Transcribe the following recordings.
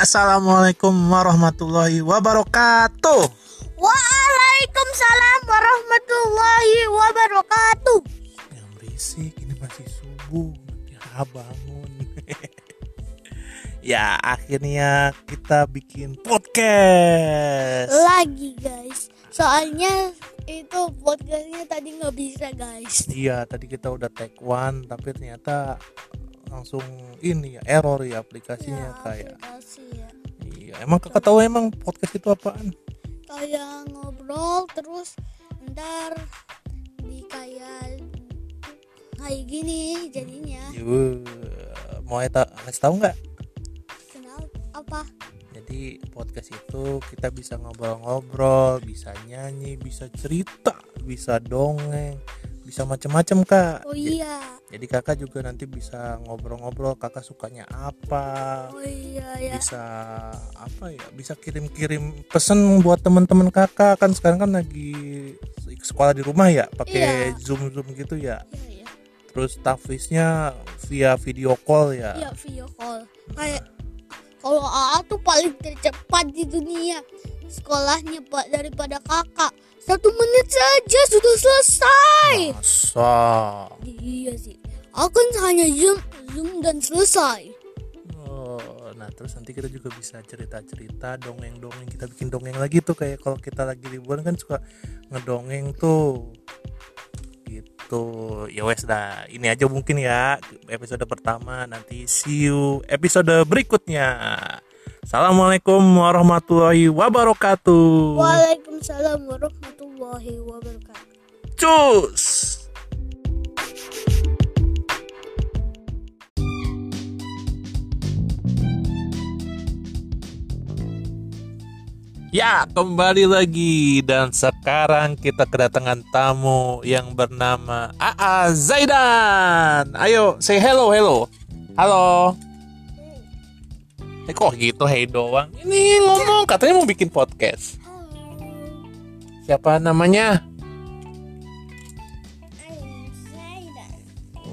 Assalamualaikum warahmatullahi wabarakatuh. Waalaikumsalam warahmatullahi wabarakatuh. Yang berisik, ini masih subuh, ya bangun. Ya, akhirnya kita bikin podcast lagi, guys. Soalnya itu podcastnya tadi nggak bisa, guys. Iya, tadi kita udah take one, tapi ternyata langsung ini ya, error ya aplikasinya ya, kayak. Aplikasi ya. Iya, emang Kakak tahu emang podcast itu apaan? Kayak ngobrol terus ntar di kayak gini jadinya. Yuh, mau kasih tahu nggak? Kenal apa? Jadi podcast itu kita bisa ngobrol-ngobrol, bisa nyanyi, bisa cerita, bisa dongeng, bisa macam-macam, Kak. Oh iya. Jadi Kakak juga nanti bisa ngobrol-ngobrol Kakak sukanya apa. Oh iya ya. Bisa apa ya? Bisa kirim-kirim pesan buat teman-teman Kakak. Kan sekarang kan lagi sekolah di rumah ya, pakai iya. Zoom-zoom gitu ya. Iya, iya. Terus tafisnya via video call ya. Iya, video call. Kayak kalau Aa tuh paling tercepat di dunia sekolahnya, Pak, daripada Kakak. 1 menit saja sudah selesai. Masa? Iya sih. Aku hanya zoom dan selesai. Oh, nah terus nanti kita juga bisa cerita-cerita, dongeng-dongeng. Kita bikin dongeng lagi tuh, kayak kalau kita lagi liburan kan suka ngedongeng tuh. Gitu. Ya wes dah, ini aja mungkin ya episode pertama. Nanti see you episode berikutnya. Assalamualaikum warahmatullahi wabarakatuh. Waalaikumsalam warahmatullahi wabarakatuh. Cus. Ya, kembali lagi, dan sekarang kita kedatangan tamu yang bernama Aa Zaidan. Ayo, say hello. Halo. Kok gitu, hey doang. Ini ngomong, katanya mau bikin podcast. Siapa namanya? Zaidan.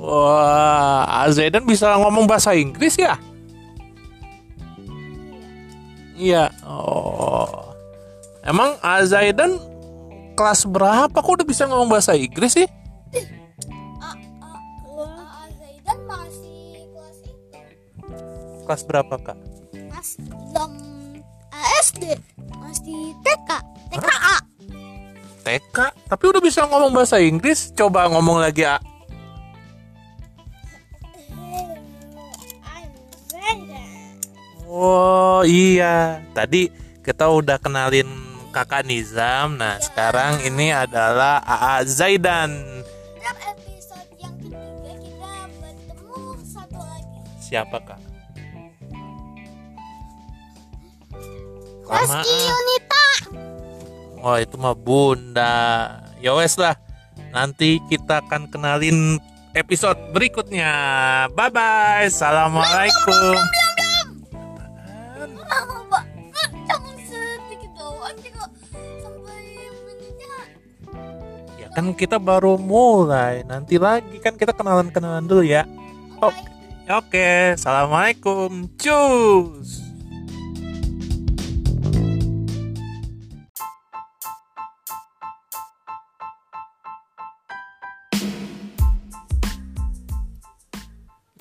Wah, Aa Zaidan bisa ngomong bahasa Inggris ya? Iya. Oh. Emang Aa Zaidan kelas berapa kok udah bisa ngomong bahasa Inggris sih? Aa Zaidan masih kelas itu. Kelas berapa, Kak? Masih belum SD, masih TK. TKA. TK, tapi udah bisa ngomong bahasa Inggris. Coba ngomong lagi, A. Oh iya, tadi kita udah kenalin Kakak Nizam. Nah ya, sekarang ini adalah Aa Zaidan. Dalam episode yang ketiga kita bertemu satu lagi. Siapa, Kak? Reski Yunita. Oh itu mah bunda. Ya wes lah, nanti kita akan kenalin episode berikutnya. Bye bye. Assalamualaikum. Kan kita baru mulai, nanti lagi kan kita kenalan dulu ya. Oke. Assalamualaikum, cus.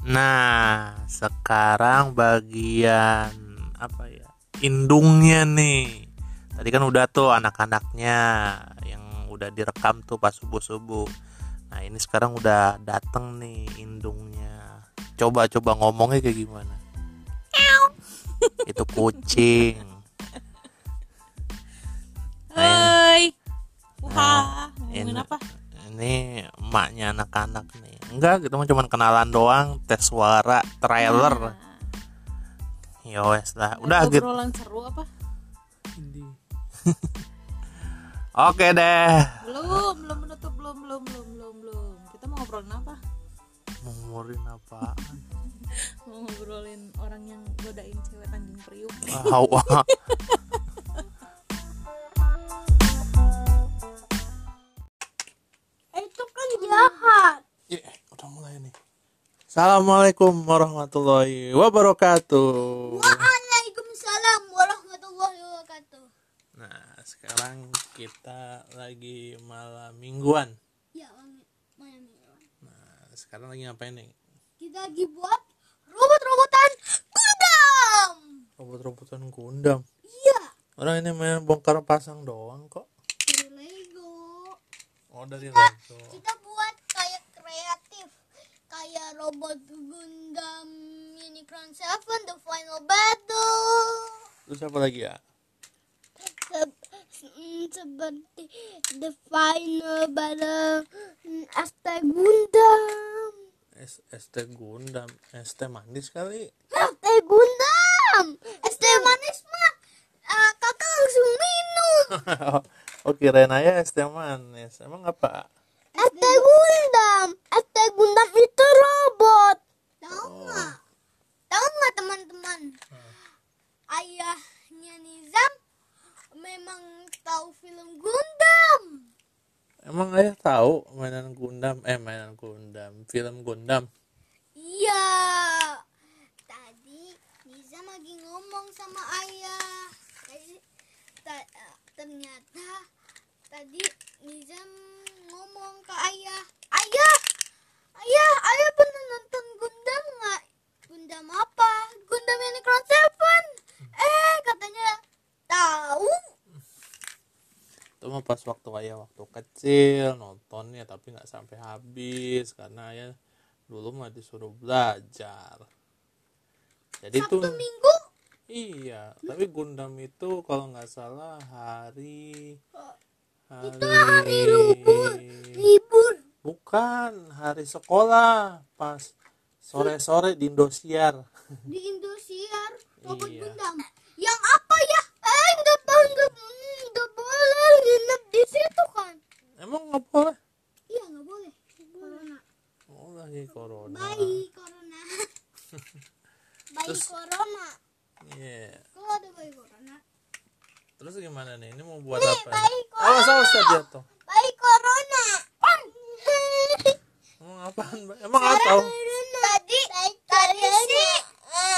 Nah sekarang bagian apa ya, indungnya nih. Tadi kan udah tuh anak-anaknya yang udah direkam tuh pas subuh-subuh. Nah ini sekarang udah dateng nih indungnya. Coba ngomongnya kayak gimana? Itu kucing. Hai. Wah, ngomongin apa? Ini emaknya anak-anak nih. Enggak, kita cuma kenalan doang, tes suara, trailer. Ya wes lah. Udah gitu. Obrolan seru apa? Oke deh. Belum menutup. Kita mau ngobrolin apa? Mau ngobrolin orang yang godain cewek Tanjung Priuk. Wah. Itu kan jahat. Ya, udah mulai nih. Assalamualaikum warahmatullahi wabarakatuh. Waalaikumsalam Sekarang kita lagi malam mingguan. Iya, malam mingguan. Nah, sekarang lagi ngapain nih? Kita lagi buat robot-robotan Gundam. Robot-robotan Gundam? Iya. Orang ini main bongkar pasang doang kok. Dari Lego. Oh, dari Lego. Kita buat kayak kreatif. Kayak robot Gundam Unicron 7 The Final Battle. Terus apa lagi ya? Seperti The Final Battle ST Gundam ST manis kali. ST manis mah kakak langsung minum. Oke, Renaya ST manis. Emang apa? ST Gundam itu robot. Tahu nggak teman-teman? Ayahnya Nizam memang tahu film Gundam. Emang ayah tahu film Gundam? Iya. Tadi Nizam lagi ngomong sama ayah. Ternyata tadi Nizam ngomong ke ayah. Ayah pernah nonton Gundam nggak? Gundam apa? Gundam Unicron 7. Katanya tahu. Itu mah pas waktu kecil nontonnya, tapi nggak sampai habis karena ya dulu mah disuruh belajar. Jadi Sabtu tuh Minggu? Iya, tapi Gundam itu kalau nggak salah hari itu hari libur. Bukan, hari sekolah pas sore-sore di Indosiar. Robot iya. Gundam. Yang apa ya? Nggak boleh nginep di situ kan? Emang nggak boleh? Iya, nggak boleh. Corona. Oh, lagi corona. Bayi corona. Iya. Kok ada bayi corona? Terus gimana nih? Ini mau buat apa? Awas jatuh. Bayi corona. Emang apaan? Emang atau? Tadi sih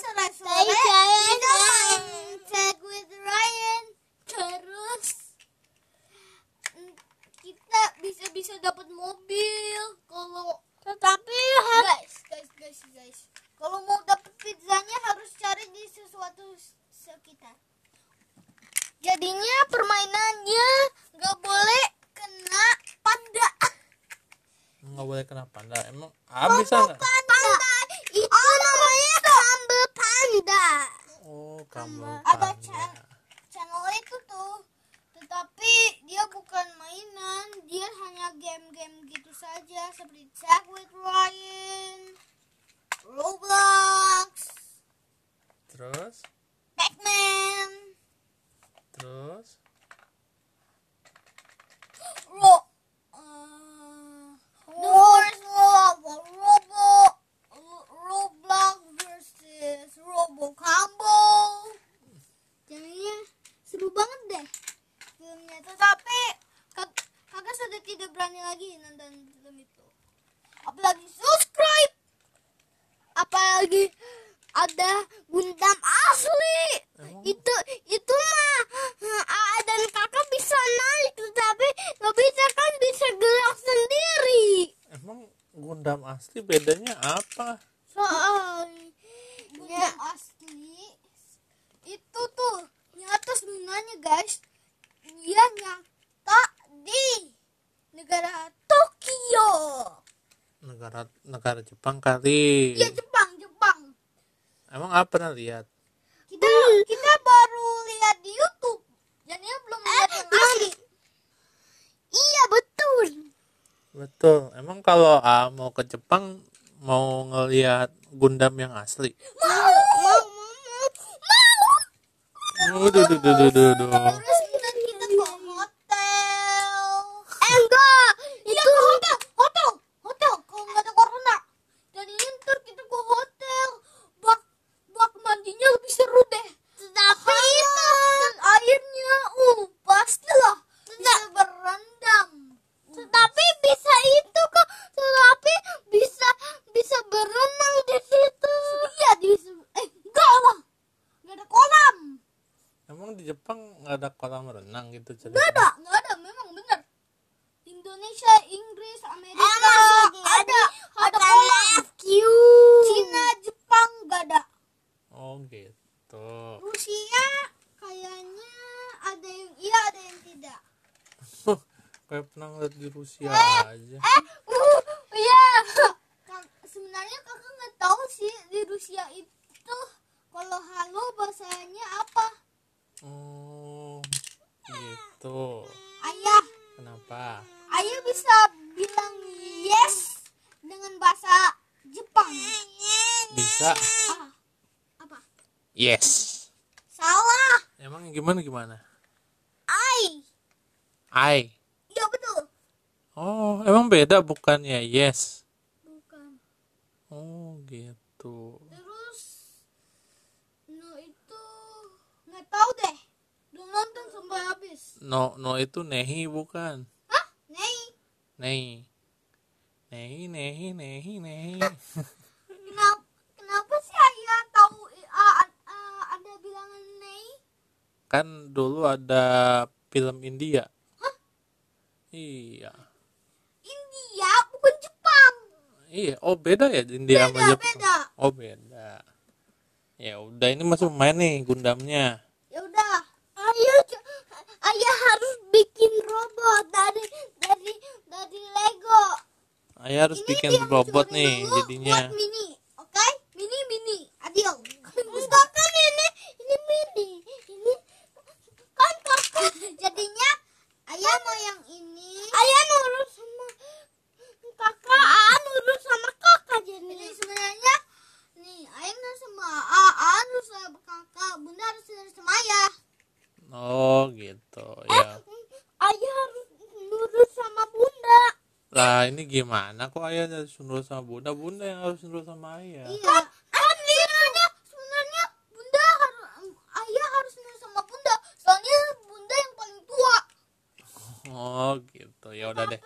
sore-sore kita main Tag with Ryan. Terus kita bisa dapat mobil. Kalau tetapi guys, kalau mau dapat pizzanya harus cari di sesuatu sekitar. Jadinya permainannya nggak boleh kena panda. Emang habis nggak? Ada channel itu tuh, tetapi dia bukan mainan, dia hanya game-game gitu saja seperti Tag with Ryan, Roblox, terus Pacman, terus ada Gundam asli. Emang? Itu mah Aa dan kakak bisa naik, tetapi nggak bisa kan bisa gerak sendiri. Emang Gundam asli bedanya apa? Soalnya Gundam asli itu tuh nyata sebenarnya guys, dia nyata di negara Tokyo. Negara Jepang kali. Ya, Jepang. Emang apa pernah lihat? Kita baru lihat di YouTube. Jadinya belum lihat yang asli. Iya, betul. Emang kalau mau ke Jepang mau ngelihat Gundam yang asli? Mau. Duh. Terus kita ke hotel. Enggak. Itu hotel. Kalau nggak ada corona. Jadinya ntar kita ke hotel. Bak mandinya lebih seru deh. Tetapi itu dan airnya pastilah bisa berendam. Tetapi bisa itu kok. Tetapi bisa berenang di situ. Iya di enggak ada kolam. Emang di Jepang nggak ada kolam? senang gitu cerita. Enggak ada, memang benar. Indonesia, Inggris, Amerika ada Poland, Cina, Jepang enggak ada. Oh gitu. Rusia kayaknya ada yang iya ada yang tidak. Kayak pernah ngeliat di Rusia aja. Iya. Sebenarnya kakak nggak tahu sih di Rusia itu kalau halo bahasanya apa. Oh gitu. Ayah. Kenapa? Ayah bisa bilang yes dengan bahasa Jepang. Bisa. Apa? Yes. Salah. Emang gimana? I. Iya betul. Oh, emang beda bukannya yes? Bukan. Oh, gitu. Terus no itu nggak tahu deh. Udah nonton sampai habis. No itu nehi bukan? Hah? Nehi. Kenapa sih ayah tahu ada bilangan nehi? Kan dulu ada film India. Iya. India bukan Jepang. Iya, oh beda ya India sama Jepang. Beda. Oh beda. Ya udah ini masih main nih Gundamnya. Ya udah. Ayah harus bikin robot dari Lego. Ayah harus ini bikin robot nih jadinya. Buat mini, oke? Okay? Mini. Adil. Enggak kan ini mini. Ini kan kakak jadinya ayah mau yang ini. Ayah nurut sama kakak. Aa nurut sama kakak jadi. Jadi sebenarnya nih ayah nurut sama Aa nurut sama kakak. Bunda harus nurut sama ayah. Oh gitu ya. Ayah harus nurut sama bunda. Lah ini gimana kok ayah harus nurut sama bunda? Bunda yang harus nurut sama ayah. Iya. Sebenarnya bunda ayah harus nurut sama bunda. Soalnya bunda yang paling tua. Oh gitu ya udah deh.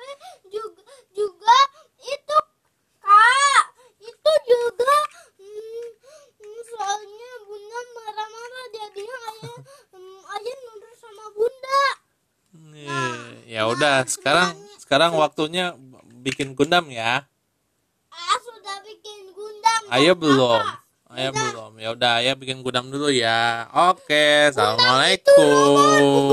Juga itu kak itu juga soalnya bunda marah-marah jadinya ayah nurut sama bunda. Nah, ya udah sekarang waktunya bikin Gundam ya. Ayah sudah bikin Gundam. Ayah belum. Ayah belum. Ya udah ayah bikin Gundam dulu ya. Oke, assalamualaikum.